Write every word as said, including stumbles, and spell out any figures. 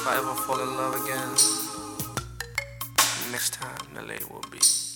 if I ever fall in love again, next time the lady will be